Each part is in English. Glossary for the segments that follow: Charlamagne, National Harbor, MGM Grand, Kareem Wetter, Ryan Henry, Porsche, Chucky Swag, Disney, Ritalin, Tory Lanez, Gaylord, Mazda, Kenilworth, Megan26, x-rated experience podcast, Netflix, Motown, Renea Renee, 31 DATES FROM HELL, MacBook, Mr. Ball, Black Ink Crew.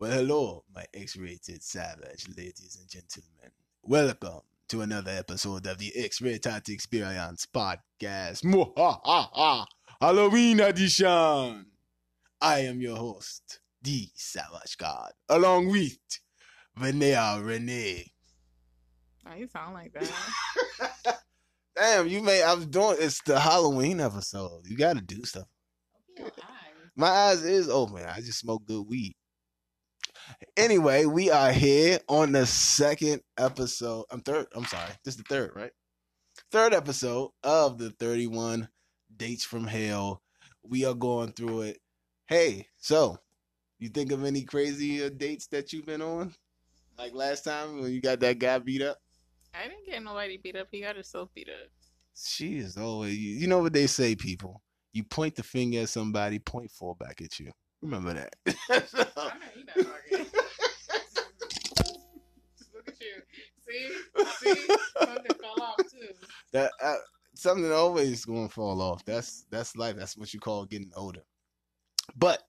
Well, hello, my X-rated savage ladies and gentlemen. Welcome to another episode of the X-rated Experience podcast. Halloween edition. I am your host, the Savage God, along with Renea Renee. Oh, you sound like that. Damn, you may. It's the Halloween episode. You got to do stuff. My eyes is open. I just smoke good weed. Anyway, we are here on the second episode. This is the third, right? Third episode of the 31 Dates from Hell. We are going through it. Hey, so you think of any crazy dates that you've been on? Like last time when you got that guy beat up? I didn't get nobody beat up. He got herself beat up. She is always... You know what they say, people. You point the finger at somebody, point fall back at you. Remember that. So, I know you not talking. Look at you. See? Something fell off too. That something always gonna fall off. That's life. That's what you call getting older. But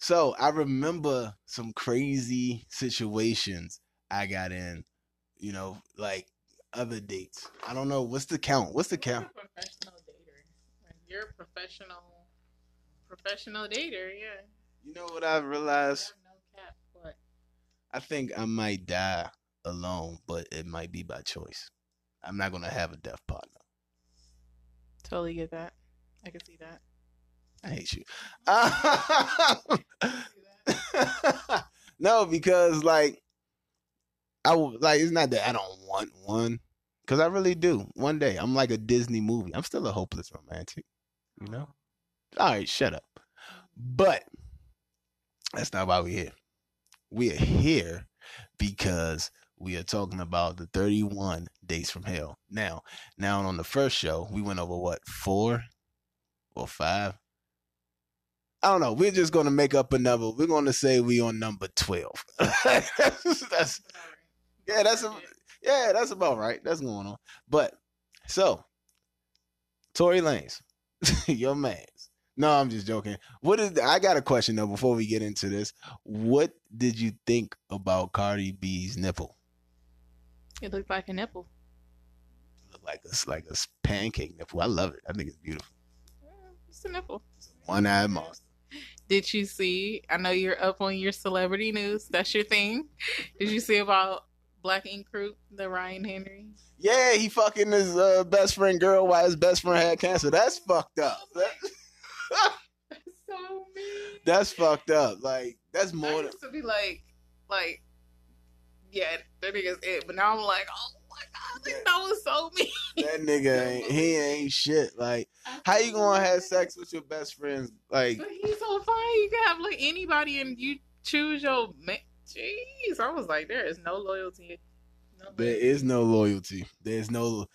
so I remember some crazy situations I got in. You know, like other dates. I don't know what's the count. What's the count? You're a professional dater. You're a professional dater, yeah. You know what I realized? I think I might die alone, but it might be by choice. I'm not gonna have a deaf partner. Totally get that. I can see that. I hate you. No, because it's not that I don't want one, because I really do. One day, I'm like a Disney movie. I'm still a hopeless romantic, you know. All right, shut up. But that's not why we're here. We are here because we are talking about the 31 Dates from Hell. Now on the first show, we went over what, 4 or 5? I don't know. We're just going to make up a number. We're going to say we on number 12. That's about right. That's going on. But so Tory Lanez, your man. No, I'm just joking. I got a question though before we get into this. What did you think about Cardi B's nipple? It looked like a nipple. It looked like a pancake nipple. I love it. I think it's beautiful. It's a nipple. One-eyed monster. Did you see? I know you're up on your celebrity news. That's your thing. Did you see about Black Ink Crew, the Ryan Henry? Yeah, he fucking his best friend girl while his best friend had cancer. That's fucked up. That's so mean. That's fucked up. Like, that's more. I used to be like, yeah, that nigga's it. But now I'm like, oh my god, that was so mean. That nigga ain't shit. Like, how you gonna have sex with your best friends? Like, but he's so fine. You can have like anybody, and you choose your man. Jeez, I was like, there is no loyalty. There is no loyalty. There's no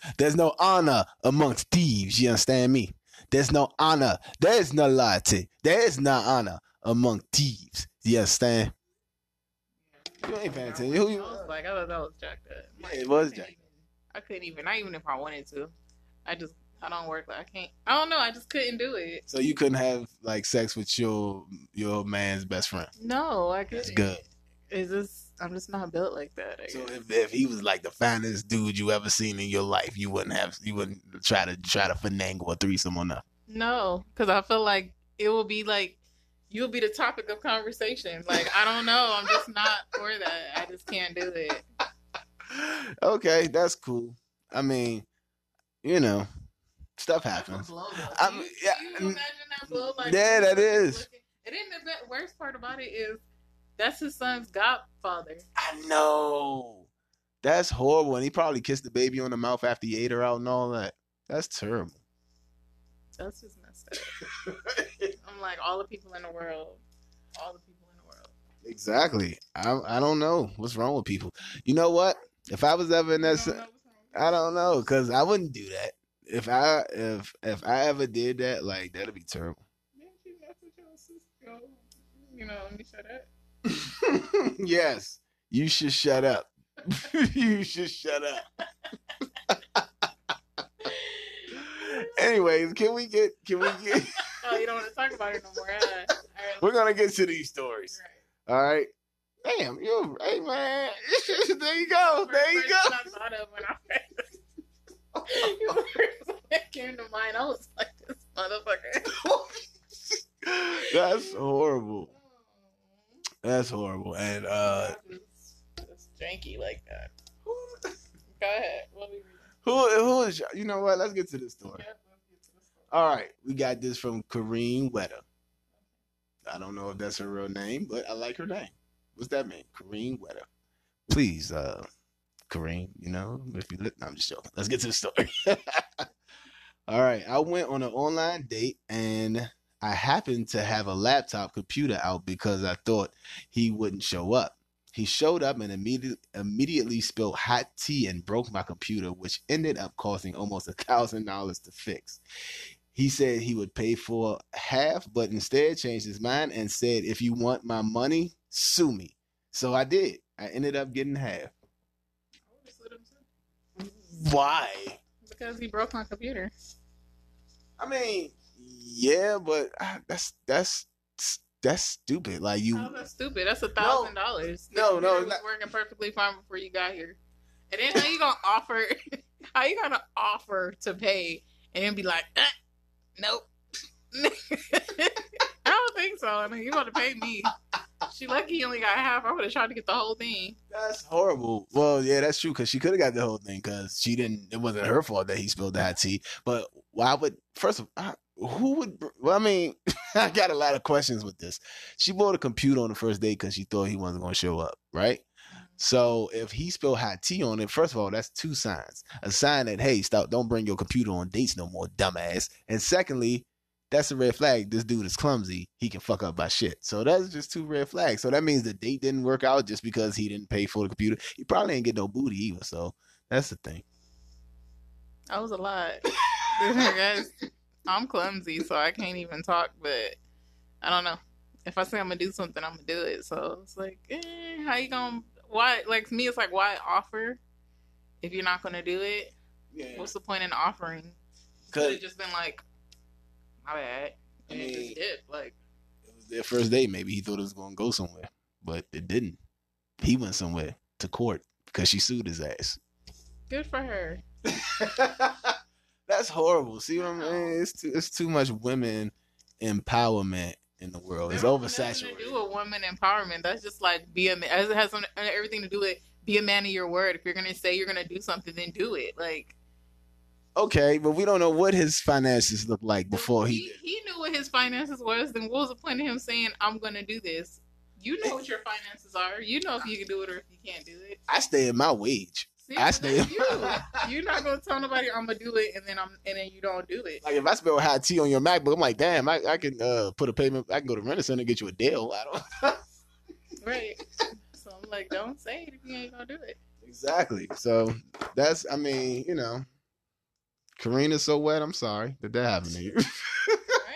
honor amongst thieves. You understand me? There's no honor. There is no loyalty. There is no honor among thieves. You understand? Yeah, you ain't paying attention. I thought that was jacked up. Yeah, it was jacked. I couldn't even. Not even if I wanted to. I don't work. I can't. I don't know. I just couldn't do it. So you couldn't have like sex with your man's best friend? No, I couldn't. That's good. I'm just not built like that. So if he was like the finest dude you ever seen in your life, you wouldn't try to finagle a threesome or nothing. No, because I feel like it will be like you'll be the topic of conversation. Like, I don't know, I'm just not for that. I just can't do it. Okay, that's cool. I mean, you know, stuff happens. Can you imagine that blow? Like, yeah, that is. And then the worst part about it is, that's his son's godfather. I know. That's horrible. And he probably kissed the baby on the mouth after he ate her out and all that. That's terrible. That's just messed up. I'm like, all the people in the world. Exactly. I don't know what's wrong with people. You know what? If I was ever in that... I don't know, because I wouldn't do that. If I ever did that, like, that'd be terrible. You know, let me shut up. Yes, you should shut up. You should shut up. Anyways, can we get? Oh, you don't want to talk about it no more. Huh? All right, we're gonna get to these stories. All right. Damn, you, hey man, there you go, there you go. I thought of when I first came to mind, I was like, this motherfucker. That's horrible. That's horrible. And it's janky like that. Go ahead. What are we reading? Who is? You know what? Let's get to this story. All right, we got this from Kareem Wetter. I don't know if that's her real name, but I like her name. What's that mean? Kareem Wetter. Please, Kareem, you know, if you look, no, I'm just joking. Let's get to the story. All right. I went on an online date and I happened to have a laptop computer out because I thought he wouldn't show up. He showed up and immediately spilled hot tea and broke my computer, which ended up costing almost $1,000 to fix. He said he would pay for half, but instead changed his mind and said, if you want my money, sue me. So I did. I ended up getting half. I would have sued him too. Why? Because he broke my computer. I mean, yeah, but that's stupid. Like you. How's that stupid? That's $1,000. No, it was working perfectly fine before you got here. And then how you gonna offer? How you gonna offer to pay and then be like, nope. I don't think so. I mean, you want to pay me? She lucky you only got half. I would have tried to get the whole thing. That's horrible. Well, yeah, that's true, because she could have got the whole thing because she didn't. It wasn't her fault that he spilled the hot tea. But why would? First of all, who would? Well, I mean, I got a lot of questions with this. She bought a computer on the first date because she thought he wasn't going to show up, right? So if he spilled hot tea on it, first of all, that's two signs. A sign that, hey, stop, don't bring your computer on dates no more, dumbass. And secondly, that's a red flag. This dude is clumsy. He can fuck up by shit. So that's just two red flags. So that means the date didn't work out just because he didn't pay for the computer. He probably ain't get no booty either. So that's the thing. I was a lot. I'm clumsy, so I can't even talk, but I don't know. If I say I'm going to do something, I'm going to do it. So it's like, how you going to... Why, like, to me, it's like, why offer if you're not going to do it? Yeah. What's the point in offering? Because it's just been like, my bad. And I mean, it just did. Like, it was their first date. Maybe he thought it was going to go somewhere, but it didn't. He went somewhere to court because she sued his ass. Good for her. That's horrible. See what I mean? It's too much women empowerment in the world. It's oversaturated. To do with woman empowerment. That's just like be a man. It has everything to do with be a man of your word. If you're gonna say you're gonna do something, then do it. Like, okay, but we don't know what his finances looked like before he knew what his finances was. Then what was the point of him saying, "I'm gonna do this"? You know what your finances are. You know if you can do it or if you can't do it. I stay at my wage. See, I stay. You're not gonna tell nobody I'm gonna do it, and then you don't do it. Like if I spill hot tea on your MacBook, I'm like, damn, I can put a payment. I can go to Renaissance and get you a deal. I don't. Right. So I'm like, don't say it if you ain't gonna do it. Exactly. So that's, I mean, you know, Karina's so wet. I'm sorry that happened to you. I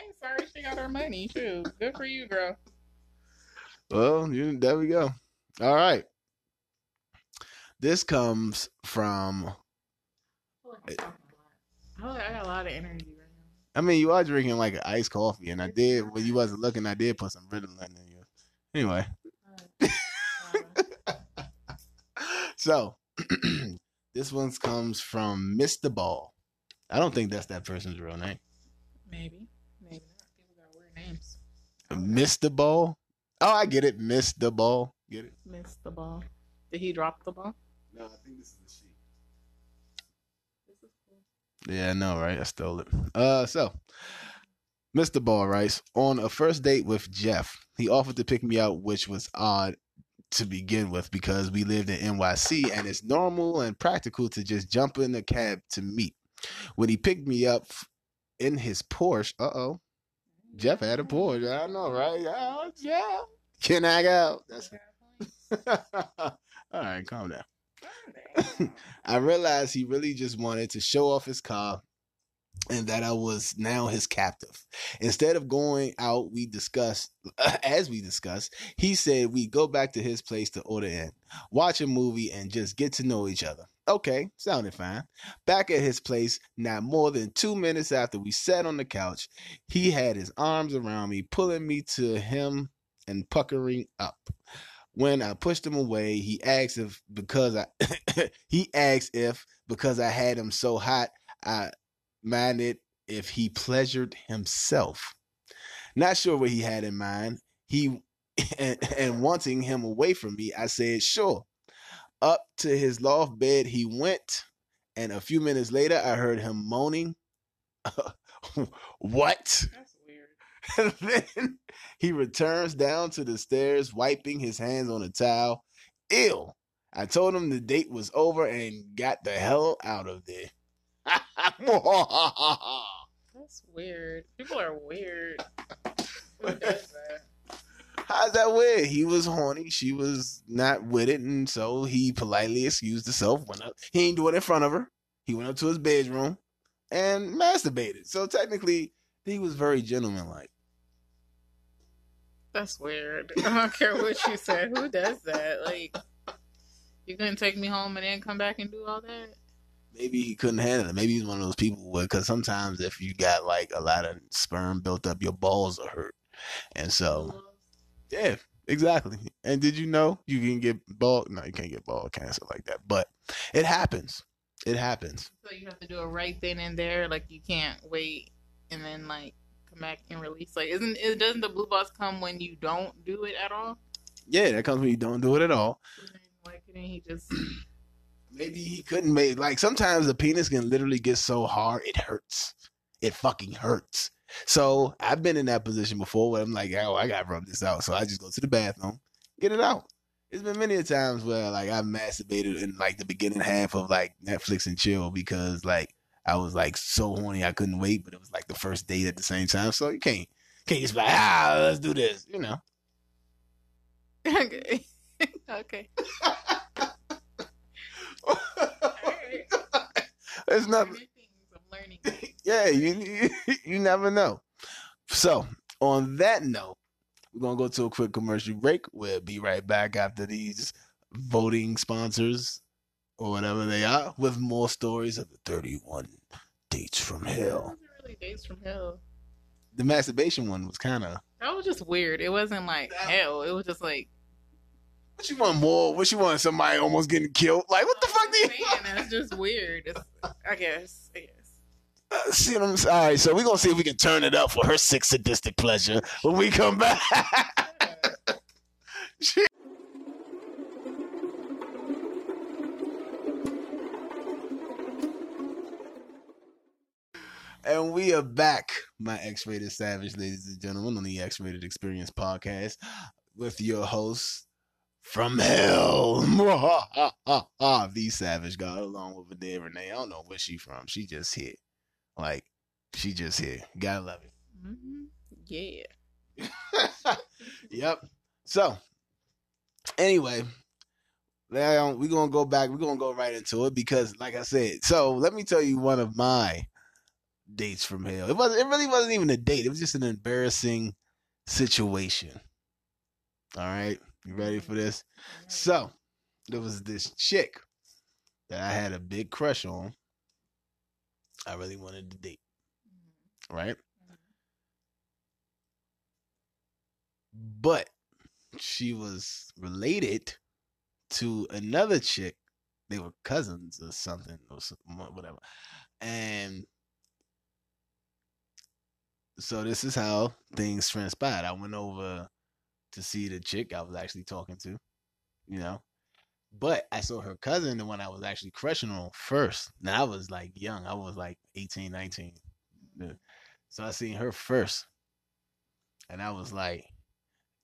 ain't sorry. She got her money too. Good for you, girl. Well, there we go. All right. This comes from... I got a lot of energy right now. I mean, you are drinking like an iced coffee, and I did, when you wasn't looking, I did put some Ritalin in you. Anyway. So, this one comes from Mr. Ball. I don't think that's that person's real name. Maybe not. People got weird names. Mr. Ball? Oh, I get it. Mr. Ball. Get it? Mr. Ball. Did he drop the ball? No, I think this is the sheet. This is cool. Yeah, I know, right? I stole it. So, Mr. Ball writes, on a first date with Jeff, he offered to pick me out, which was odd to begin with because we lived in NYC and it's normal and practical to just jump in a cab to meet. When he picked me up in his Porsche, Jeff had a Porsche. I know, right? Oh, Jeff. Can I go? That's it. All right, calm down. I realized he really just wanted to show off his car and that I was now his captive. Instead of going out, as we discussed, he said we go back to his place to order in, watch a movie, and just get to know each other. Okay, sounded fine. Back at his place, not more than 2 minutes after we sat on the couch, he had his arms around me, pulling me to him and puckering up. When I pushed him away, he asked if because I because I had him so hot, I minded if he pleasured himself. Not sure what he had in mind. And wanting him away from me, I said, sure. Up to his loft bed he went, and a few minutes later, I heard him moaning. What? That's weird. And then he returns down to the stairs, wiping his hands on a towel. Ew. I told him the date was over and got the hell out of there. That's weird. People are weird. Who does that? How's that weird? He was horny. She was not with it. And so he politely excused himself. Went up. He didn't do it in front of her. He went up to his bedroom and masturbated. So technically, he was very gentlemanlike. That's weird. I don't care what you said. Who does that? Like, you couldn't take me home and then come back and do all that? Maybe he couldn't handle it. Maybe he's one of those people where, because sometimes if you got like a lot of sperm built up, your balls are hurt. And so... yeah, exactly. And did you know you can get ball? No, you can't get ball cancer like that. But it happens. It happens. So you have to do it right then and there. Like you can't wait and then like come back and release. Like doesn't the blue balls come when you don't do it at all? Yeah, that comes when you don't do it at all. And then, why couldn't he just? Maybe he couldn't. Make like sometimes the penis can literally get so hard it hurts. It fucking hurts. So I've been in that position before where I'm like, oh, I gotta rub this out. So I just go to the bathroom, get it out. It's been many times where like I masturbated in like the beginning half of like Netflix and chill because like I was like so horny I couldn't wait, but it was like the first date at the same time. So you can't just be like, let's do this, you know. Okay. Okay. All right. It's nothing. Learning. Yeah, you never know. So, on that note, we're going to go to a quick commercial break. We'll be right back after these voting sponsors or whatever they are with more stories of the 31 dates from hell. Wasn't really dates from hell. The masturbation one was kind of... that was just weird. It wasn't like hell. It was just like... what you want more? What you want? Somebody almost getting killed? Like, what the fuck do you want? That's just weird. It's, I guess. See what I'm saying? All right, so we're going to see if we can turn it up for her sick, sadistic pleasure when we come back. And we are back, my X-Rated Savage, ladies and gentlemen, on the X-Rated Experience podcast with your host from hell, the Savage God, along with Renea Renee. I don't know where she from. She just here. Like, she just here. Gotta love it. Mm-hmm. Yeah. Yep. So, anyway, we're going to go back. We're going to go right into it because, like I said, so let me tell you one of my dates from hell. It really wasn't even a date. It was just an embarrassing situation. All right? You ready for this? So, there was this chick that I had a big crush on. I really wanted to date, right? But she was related to another chick. They were cousins or something or whatever. And so this is how things transpired. I went over to see the chick I was actually talking to, you know. But I saw her cousin, the one I was actually crushing on first. Now, I was like young. I was like 18, 19. So I seen her first. And I was like,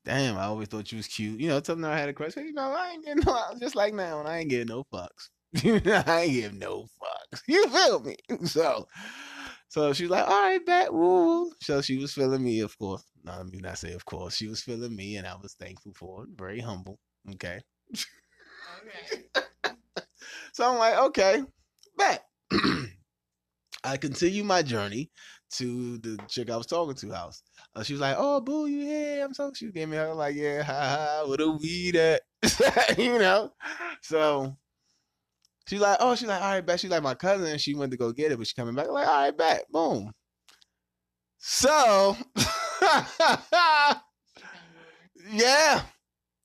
damn, I always thought you was cute. You know, tell them I had a crush. You know, I ain't getting no, I was just like now, and I ain't getting no fucks. I ain't give no fucks. You feel me? So she was like, all right, bet. Woo. So she was feeling me, of course. No, I mean, I say of course. She was feeling me, and I was thankful for it. Very humble. Okay. So I'm like, okay, bet. I continue my journey to the chick I was talking to house. She was like, oh, boo, you here? I'm so, she gave me her like, yeah, ha ha, what a weed at. You know? So she's like, oh, she's like, all right, bet. She's like my cousin. And she went to go get it, but she's coming back. I'm like, all right, bet. Boom. So, yeah.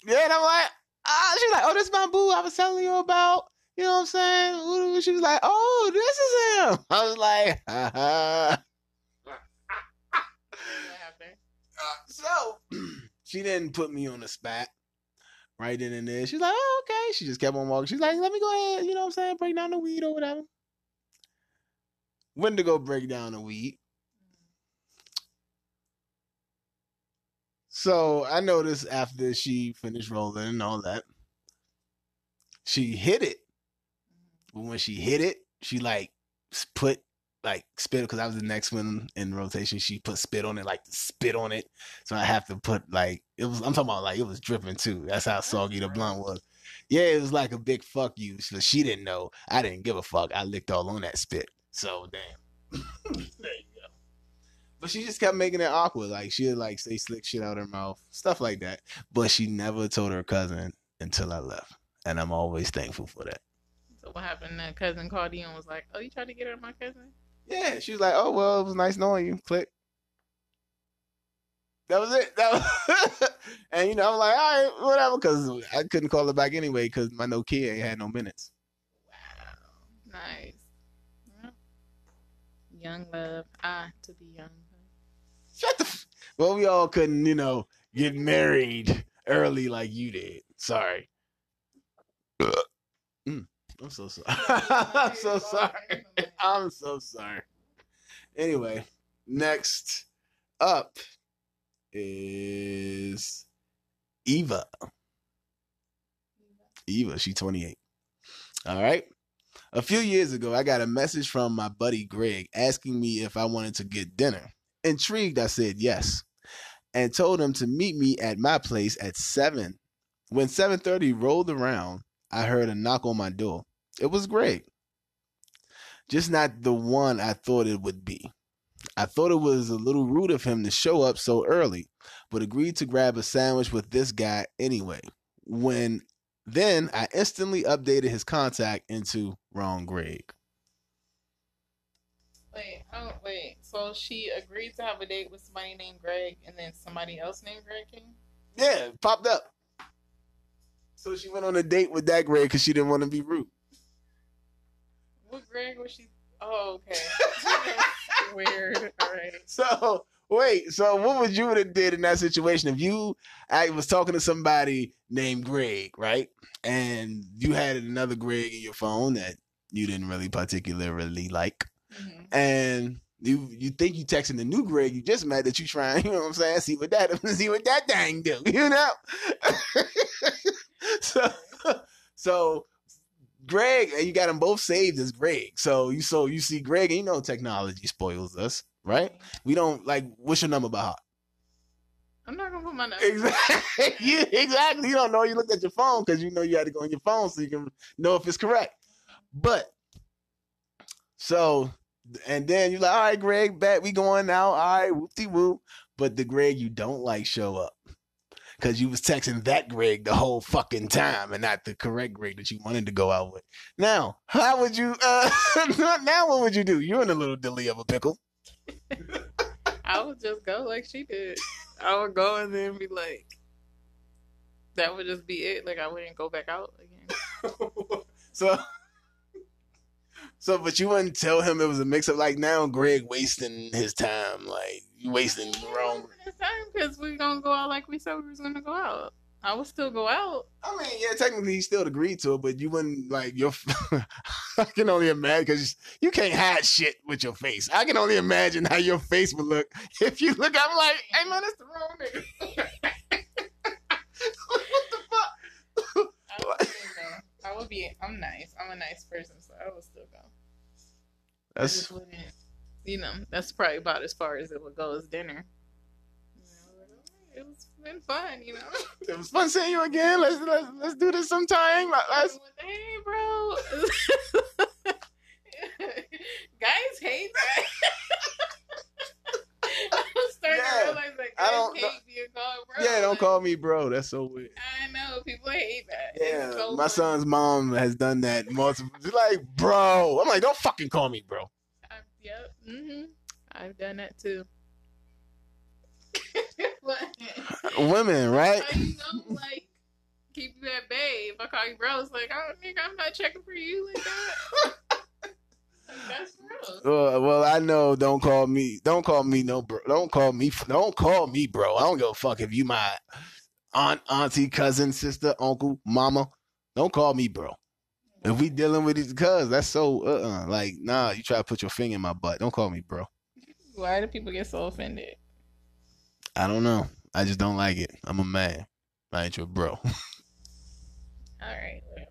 Yeah, and I'm like, ah, she's like, oh, this is my boo I was telling you about. You know what I'm saying? She was like, oh, this is him. I was like, ha-ha. So, she didn't put me on the spot right then and there. She's like, oh, okay. She just kept on walking. She's like, let me go ahead, you know what I'm saying, break down the weed or whatever. Went to go break down the weed. So, I noticed after she finished rolling and all that, she hit it. But when she hit it, she put spit, because I was the next one in rotation. She put spit on it, like spit on it. So I have to put I'm talking about it was dripping too. That's how soggy the blunt was. Yeah, it was like a big fuck you. So she didn't know. I didn't give a fuck. I licked all on that spit. So damn. There you go. But she just kept making it awkward. Like she would say slick shit out her mouth, stuff like that. But she never told her cousin until I left. And I'm always thankful for that. So what happened? That cousin called you and was like, oh, you tried to get her my cousin? Yeah, she was like, oh, well, it was nice knowing you. Click. That was it. And, I was like, all right, whatever, because I couldn't call her back anyway because my no kid ain't had no minutes. Wow. Nice. Yeah. Young love. To be young. Shut the... Well, we all couldn't, get married early like you did. Sorry. I'm so sorry. I'm so sorry. I'm so sorry. Anyway, next up is Eva. Eva, she's 28. All right. A few years ago, I got a message from my buddy Greg asking me if I wanted to get dinner. Intrigued, I said yes, and told him to meet me at my place at 7. When 7:30 rolled around, I heard a knock on my door. It was Greg. Just not the one I thought it would be. I thought it was a little rude of him to show up so early, but agreed to grab a sandwich with this guy anyway. Then I instantly updated his contact into wrong Greg. Wait. So she agreed to have a date with somebody named Greg, and then somebody else named Greg came? Yeah, it popped up. So she went on a date with that Greg because she didn't want to be rude. What Greg was she? Oh, okay. That's weird. All right. So, wait. So, what would you have did in that situation? If I was talking to somebody named Greg, right? And you had another Greg in your phone that you didn't really particularly like. Mm-hmm. And you think you texting the new Greg you just met that you trying, you know what I'm saying? See what that dang do, So Greg, and you got them both saved as Greg. So you see Greg, and technology spoils us, right? We don't what's your number by heart? I'm not gonna put my number. Exactly. You don't know. You looked at your phone because you had to go on your phone so you can know if it's correct. But so and then you're like, all right, Greg, bet we going now. All right, whoopty whoop. But the Greg you don't like show up. Because you was texting that Greg the whole fucking time and not the correct Greg that you wanted to go out with. Now, how would you, now what would you do? You're in a little dilly of a pickle. I would just go like she did. I would go and then be like, that would just be it. I wouldn't go back out again. So, but you wouldn't tell him it was a mix-up. Now Greg wasting his time. You wasting your own time because we're going to go out like we said we was going to go out. I would still go out. I mean, yeah, technically he still agreed to it, but you wouldn't, I can only imagine because you can't hide shit with your face. I can only imagine how your face would look. If you look, I'm like, hey, man, that's the wrong nigga. What the fuck? I'm nice. I'm a nice person, so I will still go. That's probably about as far as it would go as dinner. It was been fun, It was fun seeing you again. Let's do this sometime. Hey, bro. Guys hate that. I'm starting to realize guys hate being called bro. Yeah, don't call me bro. That's so weird. I know people hate that. Yeah, so my son's mom has done that multiple. She's like, bro. I'm like, don't fucking call me bro. Yep. Mm-hmm. I've done that too. Women, right? keep you at bay. If I call you bro, it's like, I don't think I'm not checking for you like that. That's real. Well, I know. Don't call me bro. I don't give a fuck if you my aunt, auntie, cousin, sister, uncle, mama. Don't call me bro. If we dealing with these cuz, that's so like, nah, you try to put your finger in my butt. Don't call me bro. Why do people get so offended? I don't know. I just don't like it. I'm a man. I ain't your bro. All right, whatever.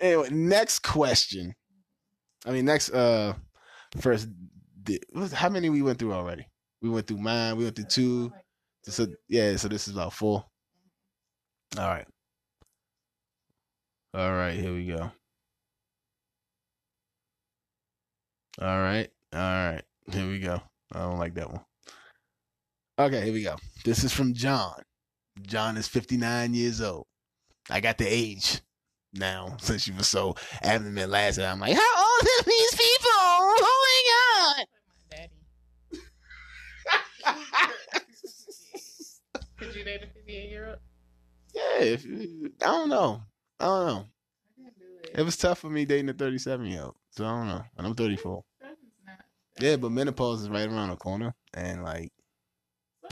Anyway, next question. First, how many we went through already? We went through mine. We went through two. So yeah, so this is about four. All right, here we go. All right, here we go. I don't like that one. Okay, here we go. This is from John. John is 59 years old. I got the age now since you were so adamant last time. I'm like, how old are these people? Oh my God. My daddy. Could you date a 58-year-old? Yeah, I don't know. I can't do it. It was tough for me dating a 37-year-old. So I don't know. And I'm 34. Yeah, but menopause is right around the corner. And like,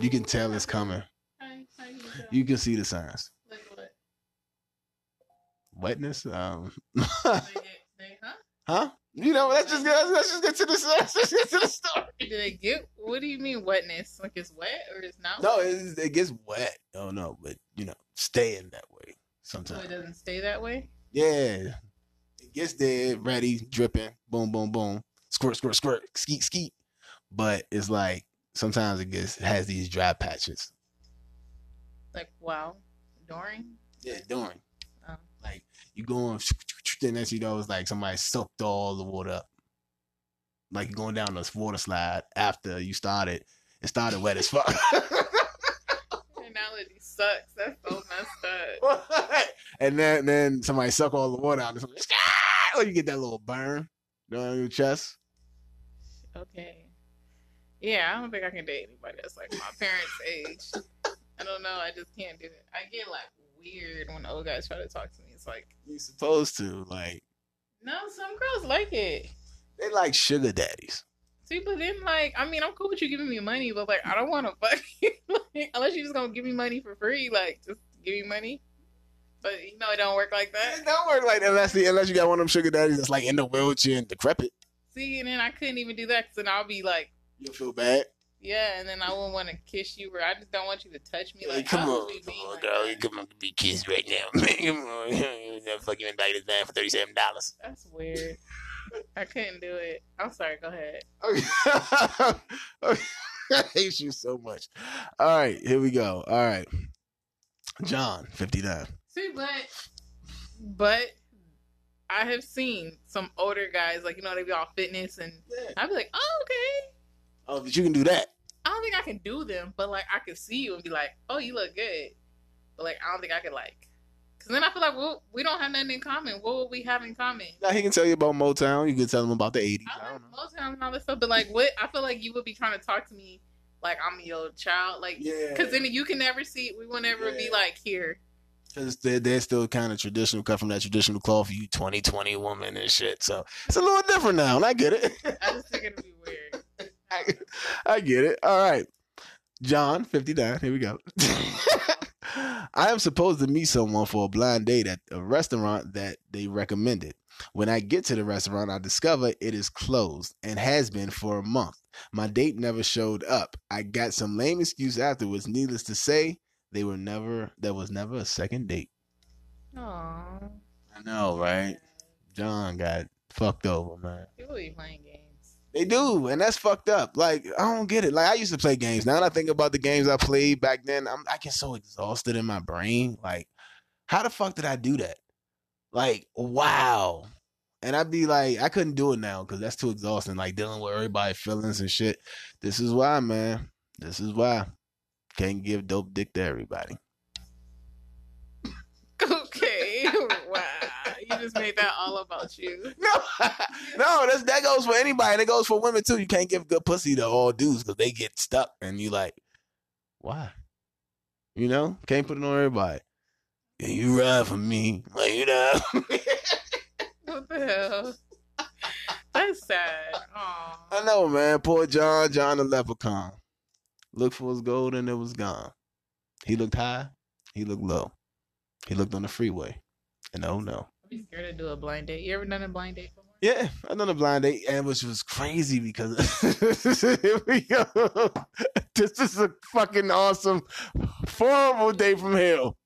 you can tell it's coming. You can see the signs. Like what? Wetness? Huh? You know, let's just get to the signs. Let's get to the story. Do they get, what do you mean wetness? Like it's wet or it's not wet? No, it gets wet. Oh no, but you know, staying that way. Sometimes. So it doesn't stay that way? Yeah. It gets there, ready, dripping, boom, boom, boom, squirt, squirt, squirt, skeet, skeet. But it's like sometimes it has these dry patches. Like, wow. During? Yeah, during. Oh. Like, you going, then as you know, it's like somebody soaked all the water up. Like, you're going down this water slide after you started. It started wet as fuck. Analogy sucks. That's so messed up. And then somebody suck all the water out and somebody, or you get that little burn on your chest. Okay. Yeah, I don't think I can date anybody that's like my parents' age. I don't know. I just can't do it. I get like weird when old guys try to talk to me. It's like, you're supposed to, like. No, some girls like it. They like sugar daddies. See, but then, like, I mean, I'm cool with you giving me money, but, like, I don't want to fuck you. Like, unless you're just going to give me money for free, like, just give me money. But, you know, it don't work like that. It don't work like that unless you got one of them sugar daddies that's, like, in the wheelchair and decrepit. See, and then I couldn't even do that because then I'll be, like... You'll feel bad? Yeah, and then I wouldn't want to kiss you, or I just don't want you to touch me. Like, hey, come on, like, girl. That. Come on, be kissed right now. Come on. You never fucking invited this man for $37. That's weird. I couldn't do it. I'm sorry. Go ahead. Okay. I hate you so much. All right. Here we go. All right. John, 59. See, but I have seen some older guys, like, you know, they be all fitness, and yeah. I'd be like, oh, okay. Oh, but you can do that. I don't think I can do them, but, like, I can see you and be like, oh, you look good. But, like, I don't think I could, like. Because then I feel like we don't have nothing in common. What would we have in common? Now, he can tell you about Motown. You can tell him about the 80s. I don't know. Motown and all this stuff. But, like, what? I feel like you would be trying to talk to me like I'm your child. Like, yeah. Because then you can never see. We will never be, like, here. Because they're still kind of traditional. Cut from that traditional cloth. You 2020 woman and shit. So, it's a little different now. And I get it. I just think it'd be weird. I get it. All right. John, 59. Here we go. I am supposed to meet someone for a blind date at a restaurant that they recommended. When I get to the restaurant, I discover it is closed and has been for a month. My date never showed up. I got some lame excuse afterwards. Needless to say, there was never a second date. Aww. I know, right? John got fucked over, man. People be playing games. They do, and that's fucked up. Like, I don't get it. Like, I used to play games. Now that I think about the games I played back then, I get so exhausted in my brain. Like, how the fuck did I do that? Like, wow. And I'd be like, I couldn't do it now because that's too exhausting. Like, dealing with everybody's feelings and shit. This is why, man. This is why. Can't give dope dick to everybody. Okay. Wow. You just made that all about you. No, that goes for anybody. And it goes for women, too. You can't give good pussy to all dudes because they get stuck. And you like, why? You know? Can't put it on everybody. Yeah, you ride for me. Like, you know. What the hell? That's sad. Aww. I know, man. Poor John. John the leprechaun. Looked for his gold and it was gone. He looked high. He looked low. He looked on the freeway. And oh no. I'd be scared to do a blind date. You ever done a blind date before? Yeah, I done a blind date, and which was crazy because here we go. This is a fucking awesome, horrible day from hell.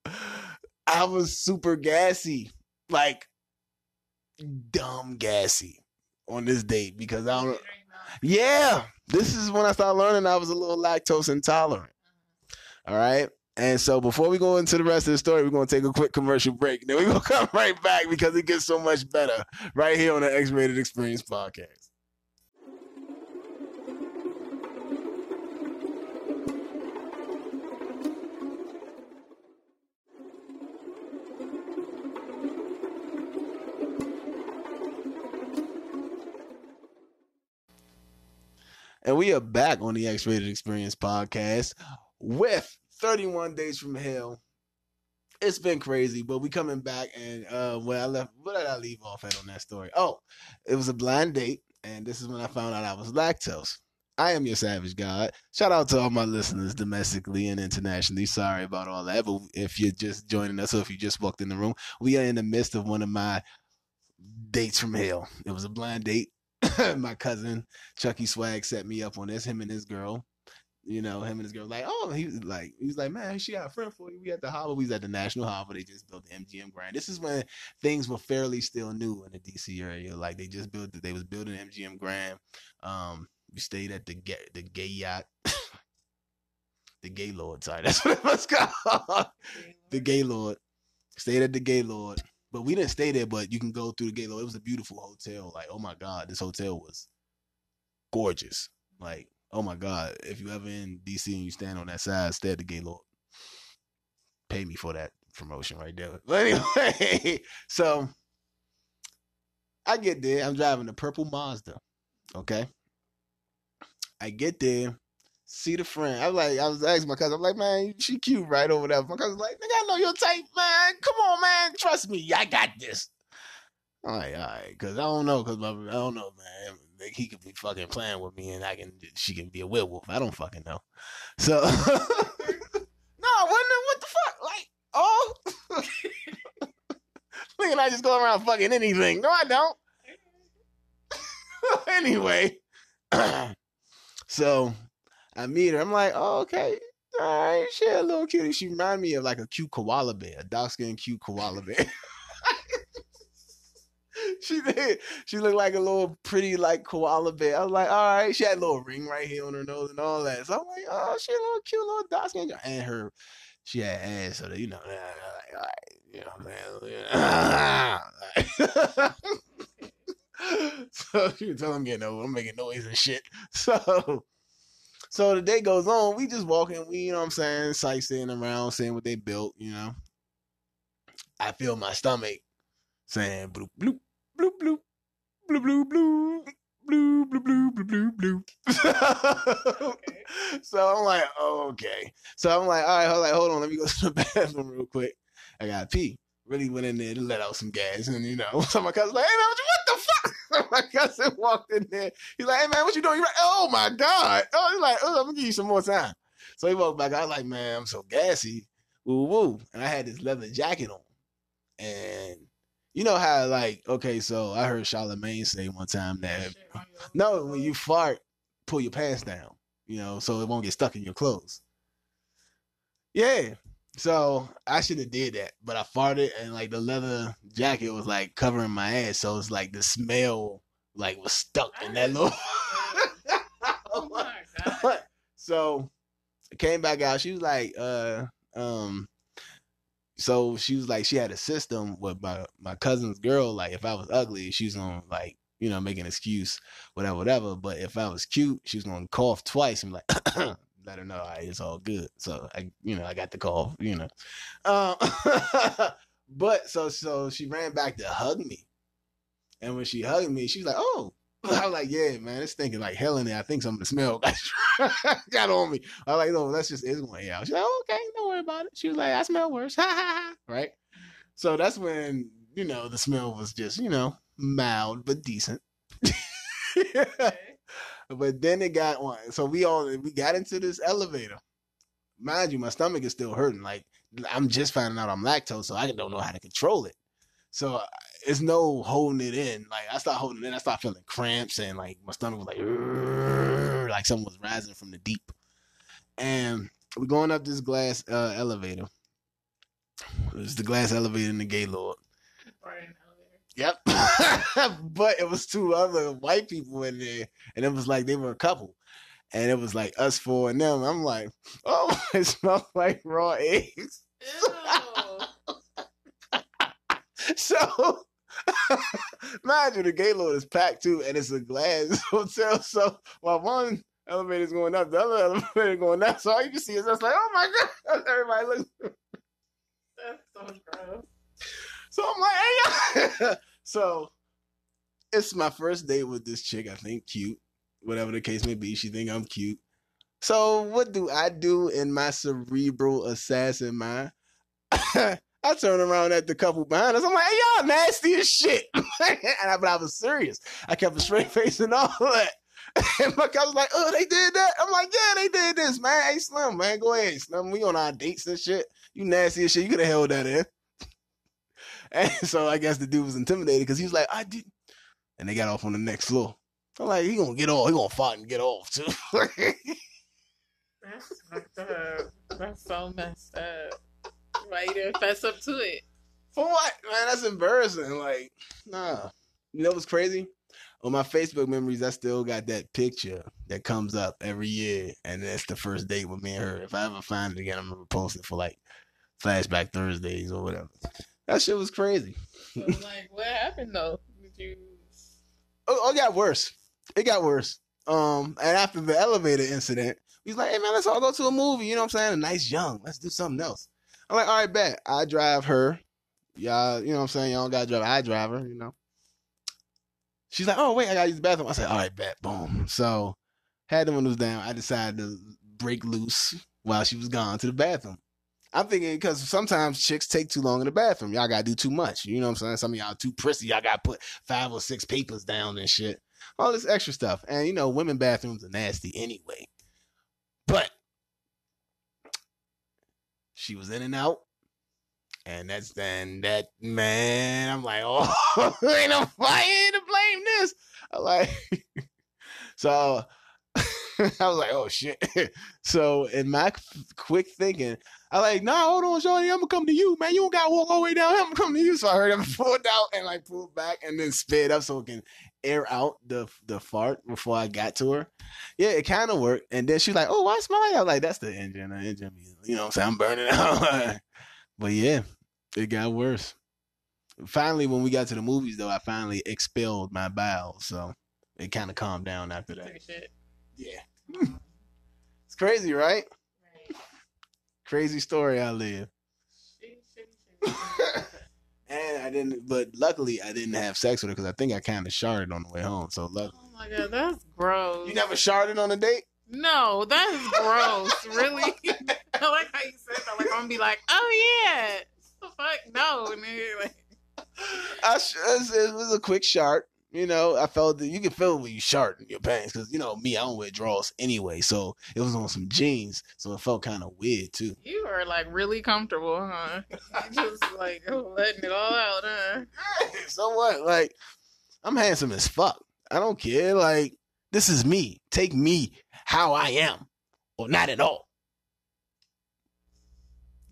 I was super gassy, like dumb gassy on this date because I don't. Yeah, this is when I started learning I was a little lactose intolerant. All right. And so before we go into the rest of the story, we're going to take a quick commercial break. Then we're going to come right back because it gets so much better right here on the X-Rated Experience podcast. And we are back on the X-Rated Experience podcast with 31 days from hell. It's been crazy, but we coming back. And what did I leave off at on that story? Oh, it was a blind date, and this is when I found out I was lactose. I am your savage god. Shout out to all my listeners domestically and internationally. Sorry about all that, but if you're just joining us or if you just walked in the room, we are in the midst of one of my dates from hell. It was a blind date. My cousin Chucky Swag set me up on this. Him and his girl. You know, him and his girl, like, oh, he was like, man, she got a friend for you. We at the harbor. We was at the National Harbor. They just built the MGM Grand. This is when things were fairly still new in the DC area. Like, they just built, they was building MGM Grand. We stayed at the gay yacht, the Gaylord. Sorry, that's what it was called. The Gaylord. Stayed at the Gaylord, but we didn't stay there. But you can go through the Gaylord. It was a beautiful hotel. Like, oh my god, this hotel was gorgeous. Like. Oh my god, if you ever in DC and you stand on that side, stay at the Gaylord. Pay me for that promotion right there. But anyway, so I get there. I'm driving a purple Mazda. Okay. I get there, see the friend. I was asking my cousin, I'm like, man, she cute right over there. My cousin's like, nigga, I know your type, man. Come on, man. Trust me. I got this. All right, cause I don't know, man. He could be fucking playing with me, and she can be a werewolf. I don't fucking know. So, no, what the fuck? Like, oh, look at I just go around fucking anything. No, I don't. Anyway, so I meet her. I'm like, oh, okay, all right, she a little cutie. She reminds me of like a cute koala bear, a dark skinned cute koala bear. She looked like a little pretty, like, koala bear. I was like, all right. She had a little ring right here on her nose and all that. So I'm like, oh, she a little cute, little dark skin. And she had ass. So, you know, like, all right. You know what I'm saying? So she was telling me, getting over. I'm making noise and shit. So the day goes on. We just walking. We, you know what I'm saying, sightseeing around, seeing what they built, you know. I feel my stomach saying, bloop, bloop. Bloop, bloop, bloop, bloop, bloop, bloop, bloop, bloop, bloop, bloop. Okay. So I'm like, oh, okay. So I'm like, all right, hold on, let me go to the bathroom real quick. I got to pee. Really went in there to let out some gas. And, you know, so my cousin's like, hey, man, what the fuck? My cousin walked in there. He's like, hey, man, what you doing? You're like, oh, my God. Oh, he's like, oh, I'm going to give you some more time. So he walked back. I was like, man, I'm so gassy. Woo, woo. And I had this leather jacket on. And... you know how, like, okay, so I heard Charlamagne say one time that, no, when you fart, pull your pants down, you know, so it won't get stuck in your clothes. Yeah, so I should have did that, but I farted, and, like, the leather jacket was, like, covering my ass, so it's, like, the smell, like, was stuck in that little. Oh, my God. So I came back out. She was like, so she was like, she had a system with my cousin's girl. Like, if I was ugly, she was gonna, like, you know, make an excuse, whatever. But if I was cute, she was gonna cough twice and be like, let her know, all right, it's all good. So I got the cough, you know. But so she ran back to hug me, and when she hugged me, she was like, oh, I was like, yeah, man, it's stinking like hell in there. I think some of the smell got on me. I was like, no, that's just, it's going out. She's like, oh, okay, don't worry about it. She was like, I smell worse. Right? So that's when, you know, the smell was just, you know, mild but decent. Okay. But then it got on. So we got into this elevator. Mind you, my stomach is still hurting. Like, I'm just finding out I'm lactose, so I don't know how to control it. So it's no holding it in. Like, I start holding it in, I start feeling cramps, and like my stomach was like something was rising from the deep. And we're going up this glass elevator. It's the glass elevator in the Gaylord. Right. Yep. But it was two other white people in there, and it was like they were a couple, and it was like us four and them. I'm like, oh, it smells like raw eggs. Ew. So mind you, the Gaylord is packed too, and it's a glass hotel. So while one elevator's going up, the other elevator going up, so all you can see is us like, oh my God, everybody looks. That's so gross. So I'm like, hey. So it's my first date with this chick. I think cute, whatever the case may be. She think I'm cute. So what do I do in my cerebral assassin mind? I turn around at the couple behind us. I'm like, hey, y'all nasty as shit. But I was serious. I kept a straight face and all that. And my cousin's like, oh, they did that? I'm like, yeah, they did this, man. Hey, Slim, man, go ahead, Slim. We on our dates and shit. You nasty as shit. You could have held that in. And so I guess the dude was intimidated because he was like, I did. And they got off on the next floor. I'm like, he gonna get off. He gonna fight and get off too. That's fucked up. That's so messed up. Why you didn't fess up to it? For what? Man, that's embarrassing. Like, nah. You know what's crazy? On my Facebook memories, I still got that picture that comes up every year. And that's the first date with me and her. If I ever find it again, I'm gonna post it for like Flashback Thursdays or whatever. That shit was crazy. So, like, what happened though? Did you? Oh, it got worse. It got worse. And after the elevator incident, he's like, "Hey man, let's all go to a movie." You know what I'm saying? A nice young. Let's do something else. I'm like, "All right, bet." I drive her. Y'all, you know what I'm saying? Y'all gotta drive. I drive her. You know. She's like, "Oh wait, I gotta use the bathroom." I said, "All right, bet." Boom. So had the windows down. I decided to break loose while she was gone to the bathroom. I'm thinking because sometimes chicks take too long in the bathroom. Y'all got to do too much. You know what I'm saying? Some of y'all too prissy. Y'all got to put 5 or 6 papers down and shit. All this extra stuff. And, you know, women bathrooms are nasty anyway. But she was in and out. And that's then that, man, I'm like, oh, ain't no fire to blame this. I'm like, so I was like, oh, shit. So in my quick thinking, I like, nah, hold on, shorty, I'm going to come to you, man. You don't got to walk all the way down. I'm going to come to you. So I heard him pulled out and like pulled back and then sped up so it can air out the fart before I got to her. Yeah, it kind of worked. And then she's like, oh, I smell like that. I was like, that's the engine. The engine, you know what I'm saying? I'm burning out. But yeah, it got worse. Finally, when we got to the movies, though, I finally expelled my bowels. So it kind of calmed down after that. Yeah. It's crazy, right? Right. Crazy story I live. And I didn't, but luckily I didn't have sex with her because I think I kind of sharted on the way home. So luckily. Oh my God, that's gross. You never sharted on a date? No, that's gross. Really? I like how you said that. Like, I'm gonna be like, oh yeah. What the fuck? No. And then you're like, it was a quick shart. You know, I felt that you can feel when you shart in your pants because, you know, me, I don't wear drawers anyway. So it was on some jeans. So it felt kind of weird, too. You are, like, really comfortable, huh? You just, like, letting it all out, huh? So what? Like, I'm handsome as fuck. I don't care. Like, this is me. Take me how I am or not at all.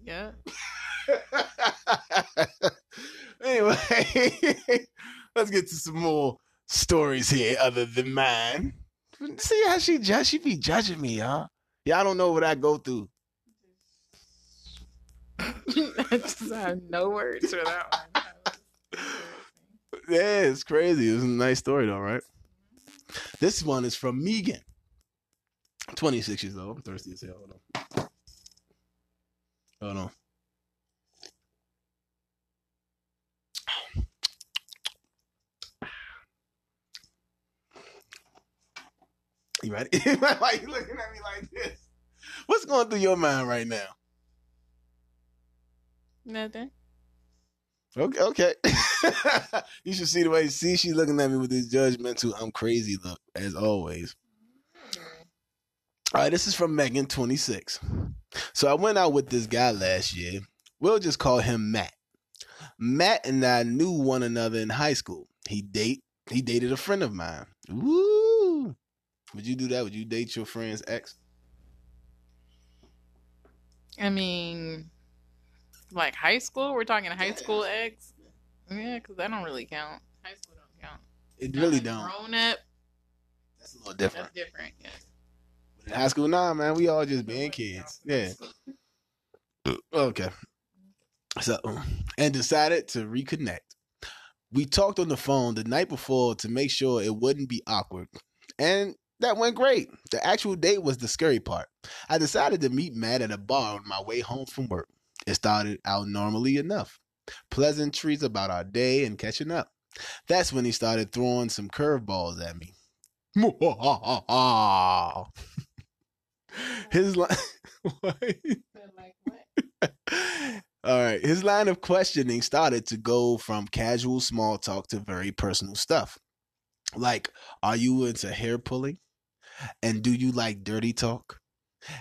Yeah. Anyway. Let's get to some more stories here other than mine. See how she be judging me, y'all. Y'all don't know what I go through. I just have no words for that one. Yeah, it's crazy. It was a nice story, though, right? This one is from Megan. 26 years old. I'm thirsty as hell. Hold on. actually ready? Like, looking at me like this. What's going through your mind right now? Nothing. Okay. You should see the way she's looking at me with this judgmental, I'm crazy look, as always. All right, this is from Megan26. So I went out with this guy last year. We'll just call him Matt. Matt and I knew one another in high school. He dated a friend of mine. Woo! Would you do that? Would you date your friend's ex? I mean, like high school? We're talking high school ex? Yeah, because that don't really count. High school don't count. It really don't. Grown up. That's a little different. That's different, yeah. In high school, nah, man, we all just being kids. Yeah. Okay. So, and decided to reconnect. We talked on the phone the night before to make sure it wouldn't be awkward. And that went great. The actual date was the scary part. I decided to meet Matt at a bar on my way home from work. It started out normally enough. Pleasantries about our day and catching up. That's when he started throwing some curveballs at me. His line. Like what? All right. His line of questioning started to go from casual small talk to very personal stuff. Like, are you into hair pulling? And do you like dirty talk?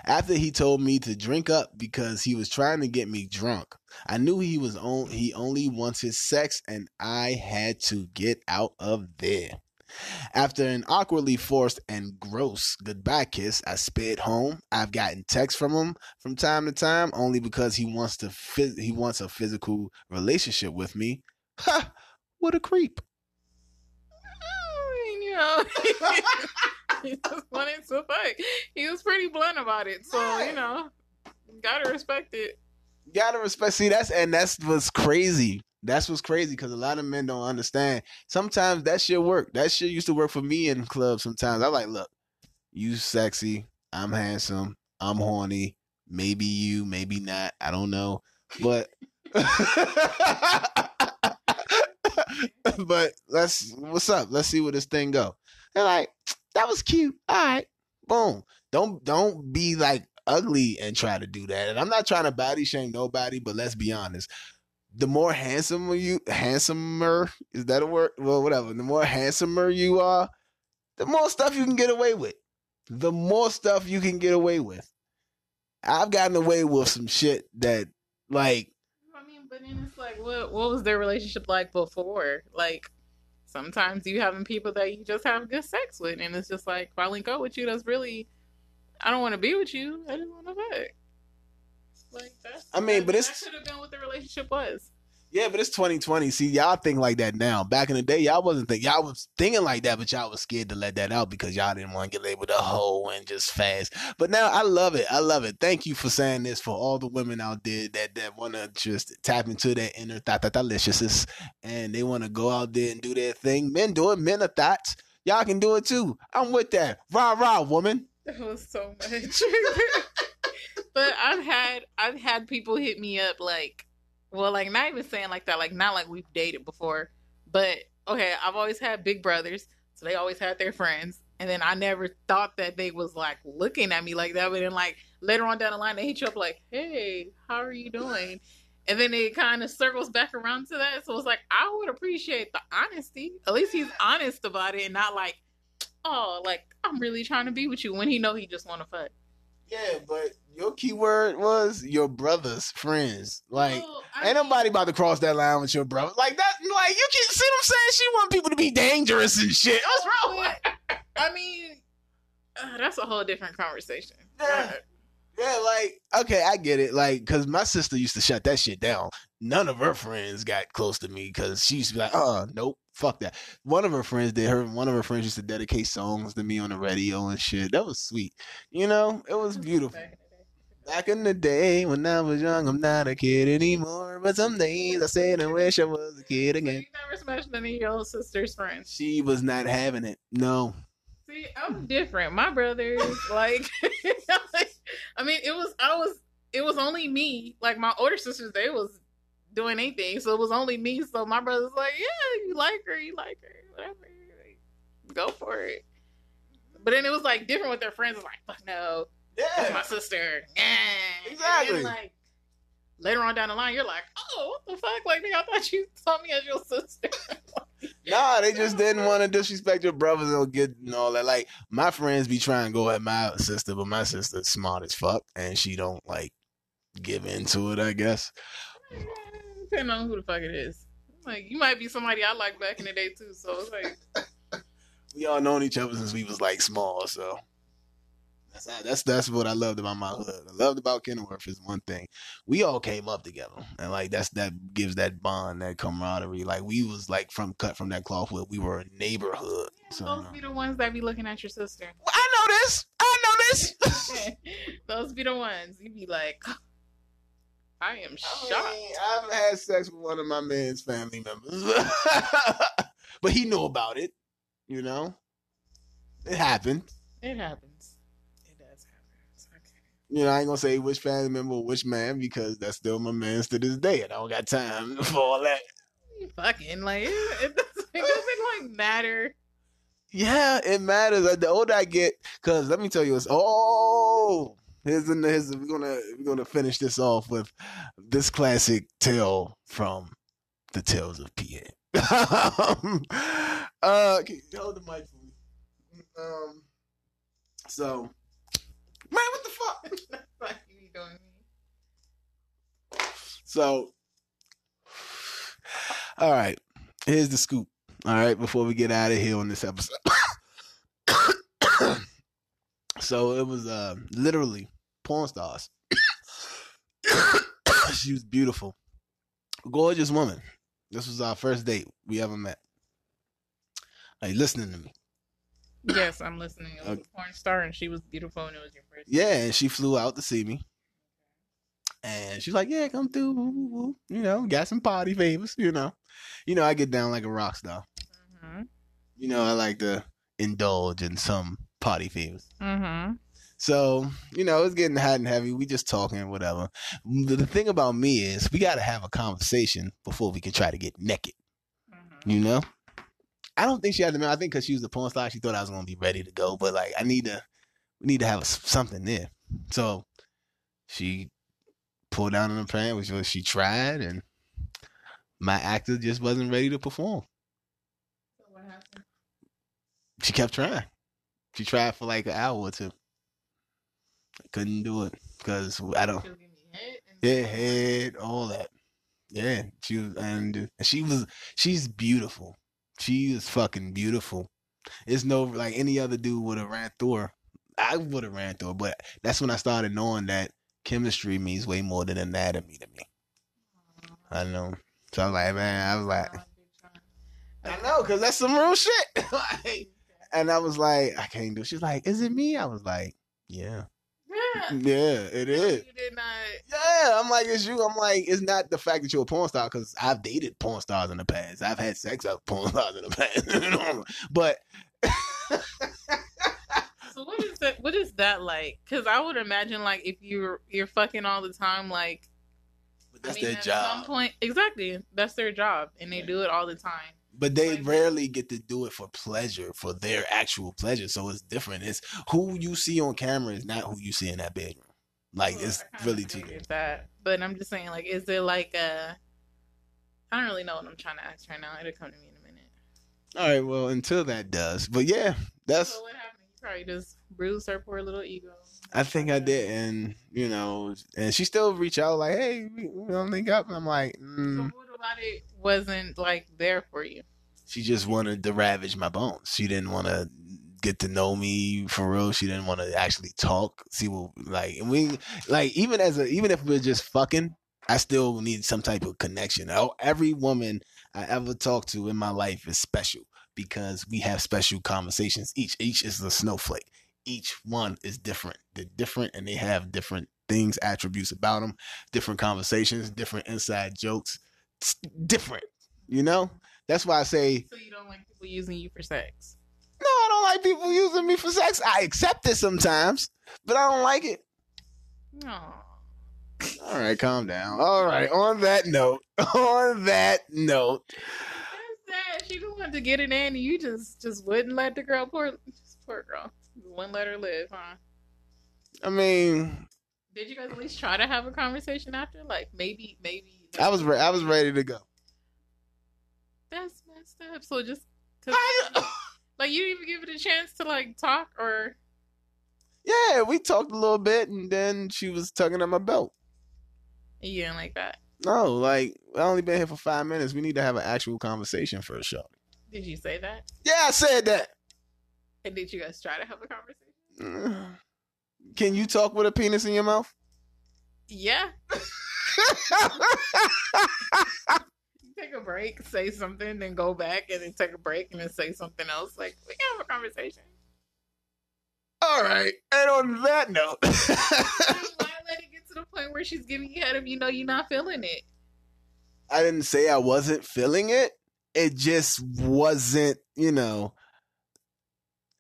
After he told me to drink up because he was trying to get me drunk, I knew he only wanted sex and I had to get out of there. After an awkwardly forced and gross goodbye kiss, I sped home. I've gotten texts from him from time to time only because he wants a physical relationship with me. Ha! What a creep. He just wanted to fuck. He was pretty blunt about it, so gotta respect it. See, that's what's crazy. That's what's crazy, because a lot of men don't understand. Sometimes that shit work. That shit used to work for me in clubs sometimes. I'm like, look, you sexy. I'm handsome. I'm horny. Maybe you, maybe not. I don't know. But but what's up? Let's see where this thing go. They're like, that was cute. All right. Boom. Don't be like ugly and try to do that. And I'm not trying to body shame nobody, but let's be honest. The more handsomer, is that a word? Well, whatever. The more handsomer you are, the more stuff you can get away with. I've gotten away with some shit that, like. I mean, but then it's like, what was their relationship like before? Like, sometimes you having people that you just have good sex with, and it's just like, if I link up with you, that's really, I don't want to be with you. I just want to fuck. Like that. I mean, but that should have been what the relationship was. Yeah, but it's 2020. See, y'all think like that now. Back in the day, y'all was thinking like that, but y'all was scared to let that out because y'all didn't want to get labeled a hoe and just fast. But now I love it. Thank you for saying this for all the women out there that want to just tap into their inner thought-deliciousness and they want to go out there and do their thing. Men do it. Men are thoughts. Y'all can do it too. I'm with that. Rah, rah, woman. That was so much. But I've had people hit me up like, well, like not even saying like that, like not like we've dated before, but okay, I've always had big brothers, so they always had their friends, and then I never thought that they was like looking at me like that, but then like later on down the line they hit you up like, hey, how are you doing? And then it kind of circles back around to that, so it's like I would appreciate the honesty. At least he's honest about it and not like, oh, like I'm really trying to be with you when he know he just want to fuck. Yeah, but your keyword was your brother's friends. Like, ain't nobody about to cross that line with your brother. Like that, like you can see what I'm saying. She want people to be dangerous and shit. What's wrong with it? I mean, that's a whole different conversation. Yeah, like okay, I get it. Like, cause my sister used to shut that shit down. None of her friends got close to me because she used to be like, nope. Fuck that. One of her friends did. One of her friends used to dedicate songs to me on the radio and shit. That was sweet. You know, it was beautiful. Back in the day when I was young, I'm not a kid anymore. But some days I say I wish I was a kid again. So you never smashed any of your old sister's friends? She was not having it. No. See, I'm different. My brothers, like, I mean, it was only me. Like my older sisters, they was doing anything, so it was only me. So my brother's like, yeah, you like her, whatever, like, go for it. But then it was like different with their friends. It was like, fuck no. Yeah. That's my sister. Nah. Exactly. And then, like, later on down the line, you're like, oh, what the fuck? Like, nigga, I thought you saw me as your sister. Nah, they just didn't want to disrespect your brothers and get and all that. Like, my friends be trying to go at my sister, but my sister's smart as fuck, and she don't, like, give into it, I guess. Depending on who the fuck it is. Like, you might be somebody I liked back in the day, too, so it's like... We all known each other since we was, like, small, so... That's what I loved about my hood. I loved about Kenilworth is one thing. We all came up together, and like that gives that bond, that camaraderie. Like we was like cut from that cloth. We were a neighborhood. Yeah, so, those be the ones that be looking at your sister. I know this. Those be the ones. You be like, I am shocked. I mean, I've had sex with one of my man's family members, but he knew about it. You know, it happened. It happens. You know, I ain't gonna say which family member or which man because that's still my man's to this day, and I don't got time for all that. Fucking like it doesn't matter. Yeah, it matters. The older I get, because let me tell you, we're gonna finish this off with this classic tale from the Tales of Pierre. Can you hold the mic for me? So. Man, what the fuck? What you doing? So, all right. Here's the scoop. All right, before we get out of here on this episode. So it was literally porn stars. She was beautiful, gorgeous woman. This was our first date we ever met. Are you listening to me? Yes, I'm listening. It was a porn star, and she was beautiful, and it was your first. Yeah, and she flew out to see me, and she's like, "Yeah, come through, woo, woo, woo. You know, got some party favors, you know, I get down like a rock star. Mm-hmm. You know, I like to indulge in some party favors. Mm-hmm. So, you know, it's getting hot and heavy. We just talking, whatever. The thing about me is, we got to have a conversation before we can try to get naked. Mm-hmm. You know. I don't think she had the man. I think because she was the porn star, she thought I was going to be ready to go. But, like, we need to have something there. So she pulled down on the plan, which was she tried, and my actor just wasn't ready to perform. So what happened? She kept trying. She tried for, like, an hour or two. I couldn't do it because I don't. Yeah, head, all that. Yeah, she's beautiful. She is fucking beautiful. It's no, like, any other dude would have ran through her. I would have ran through her, but that's when I started knowing that chemistry means way more than anatomy to me. Aww. I know. So I was like, man, I know, because that's some real shit. Like, and I was like, I can't do it. She's like, is it me? I was like, yeah. Yeah, it is. You did not. Yeah, I'm like, it's you. I'm like, it's not the fact that you're a porn star, because I've dated porn stars in the past. I've had sex with porn stars in the past. But so what is that? What is that like? Because I would imagine, like, if you're fucking all the time, like, but that's their job. At some point, exactly, that's their job, and they do it all the time. But they rarely get to do it for pleasure, for their actual pleasure. So it's different. It's who you see on camera is not who you see in that bedroom. Like, well, it's really too good. That. But I'm just saying, like, is there like a... I don't really know what I'm trying to ask right now. It'll come to me in a minute. All right, well, until that does. But yeah, that's... So what happened? You probably just bruised her poor little ego. I think I did. And, you know, and she still reach out like, hey, we don't link up. And I'm like, So what about it? Wasn't like there for you. She just wanted to ravage my bones. She didn't want to get to know me for real. She didn't want to actually talk. See what like and we like even if we're just fucking, I still need some type of connection. Every woman I ever talked to in my life is special because we have special conversations. Each is a snowflake. Each one is different. They're different and they have different things, attributes about them, different conversations, different inside jokes. It's different, you know? That's why I say... So you don't like people using you for sex? No, I don't like people using me for sex. I accept it sometimes, but I don't like it. Aww. All right, calm down. All right, on that note... That's sad. She just wanted to get it in, and you just wouldn't let the girl... Poor girl. Wouldn't let her live, huh? I mean, did you guys at least try to have a conversation after? Like, maybe. I was ready to go. That's messed up. So just like you didn't even give it a chance to like talk or. Yeah, we talked a little bit, and then she was tugging at my belt. You didn't like that? No, like, I only been here for 5 minutes. We need to have an actual conversation first, shorty. Did you say that? Yeah, I said that. And did you guys try to have a conversation? Can you talk with a penis in your mouth? Yeah. Take a break, say something, then go back, and then take a break, and then say something else. Like, we can have a conversation. All right. And on that note. Why let it get to the point where she's giving you head if you know you're not feeling it? I didn't say I wasn't feeling it. It just wasn't, you know,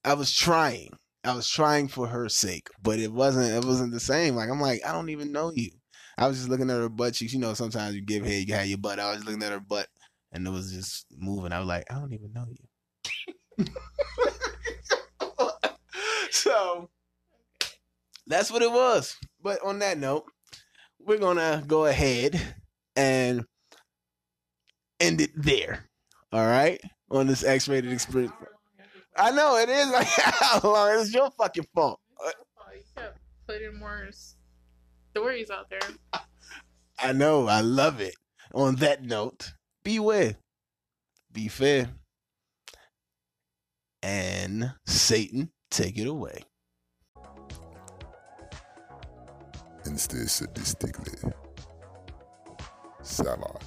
I was trying. I was trying for her sake, but it wasn't the same. Like, I'm like, I don't even know you. I was just looking at her butt cheeks. You know, sometimes you give head, you have your butt. I was looking at her butt and it was just moving. I was like, I don't even know you. So that's what it was. But on that note, we're gonna go ahead and end it there. All right, on this X-rated experience. I know it is like how long. It's your fucking fault. You kept putting more stories out there. I know. I love it. On that note, beware, be fair, and Satan. Take it away. And stay sadistically savage.